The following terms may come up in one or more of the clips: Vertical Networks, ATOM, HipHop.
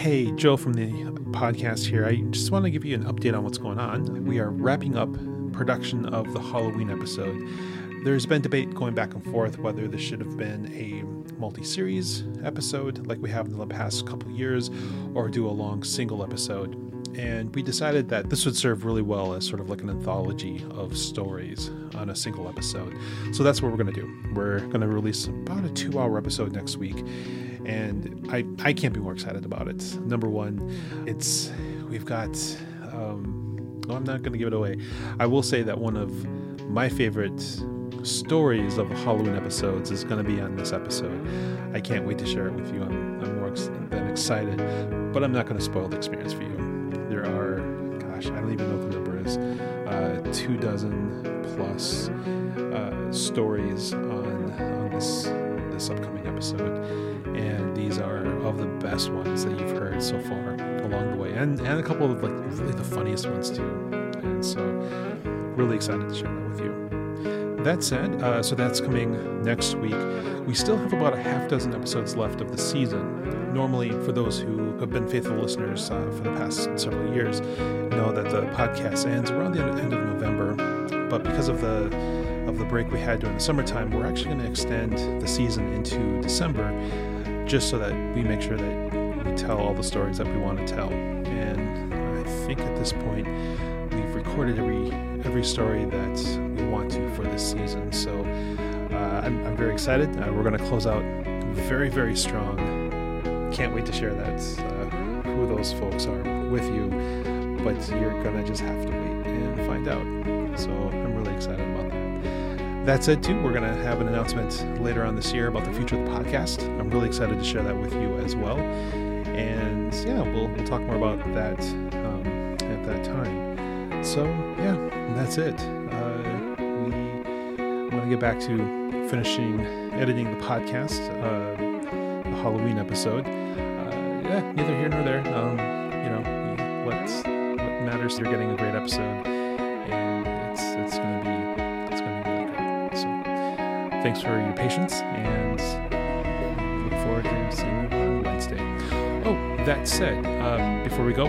Hey, Joe from the podcast here. I just want to give you an update on what's going on. We are wrapping up production of the Halloween episode. There's been debate going back and forth whether this should have been a multi-series episode like we have in the past couple years or do a long single episode. And we decided that this would serve really well as sort of like an anthology of stories on a single episode. So that's what we're going to do. We're going to release about a 2-hour episode next week. And I can't be more excited about it. Number one, we've got, I'm not going to give it away. I will say that one of my favorite stories of the Halloween episodes is going to be on this episode. I can't wait to share it with you. I'm more than excited, but I'm not going to spoil the experience for you. There are, I don't even know what the number is, 24+ stories on this upcoming episode. And these are of the best ones that you've heard so far along the way. And a couple of really the funniest ones too. And so really excited to share that with you. That said, so that's coming next week. We still have about a half dozen episodes left of the season. Normally, for those who have been faithful listeners for the past several years, know that the podcast ends around the end of November. But because of the break we had during the summertime, we're actually going to extend the season into December, just so that we make sure that we tell all the stories that we want to tell. And I think at this point, we've recorded every story that we want to for this season. So I'm very excited. We're going to close out very, very strong. Can't wait to share that who those folks are with you, but you're gonna just have to wait and find out. So I'm really excited about that. That said, too, we're gonna have an announcement later on this year about the future of the podcast. I'm really excited to share that with you as well. And yeah, we'll talk more about that at that time. So yeah, that's it. We want to get back to finishing editing the podcast. Halloween episode. Yeah, neither here nor there. What matters? You're getting a great episode, and it's gonna be really great. So, thanks for your patience, and look forward to seeing you on Wednesday. Oh, that said, before we go,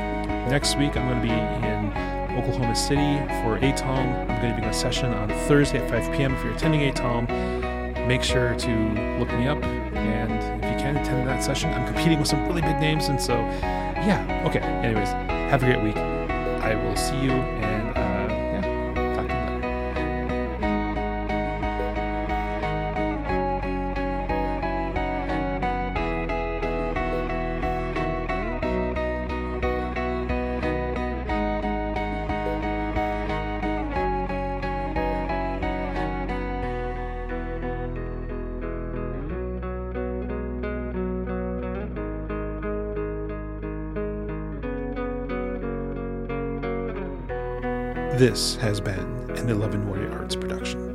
next week I'm gonna be in Oklahoma City for ATOM. I'm gonna be in a session on Thursday at 5 p.m. If you're attending ATOM, make sure to look me up. And if you can attend that session, I'm competing with some really big names. And so, yeah. Okay. Anyways, have a great week. I will see you and talk to you later. This has been an 11 Warrior Arts production.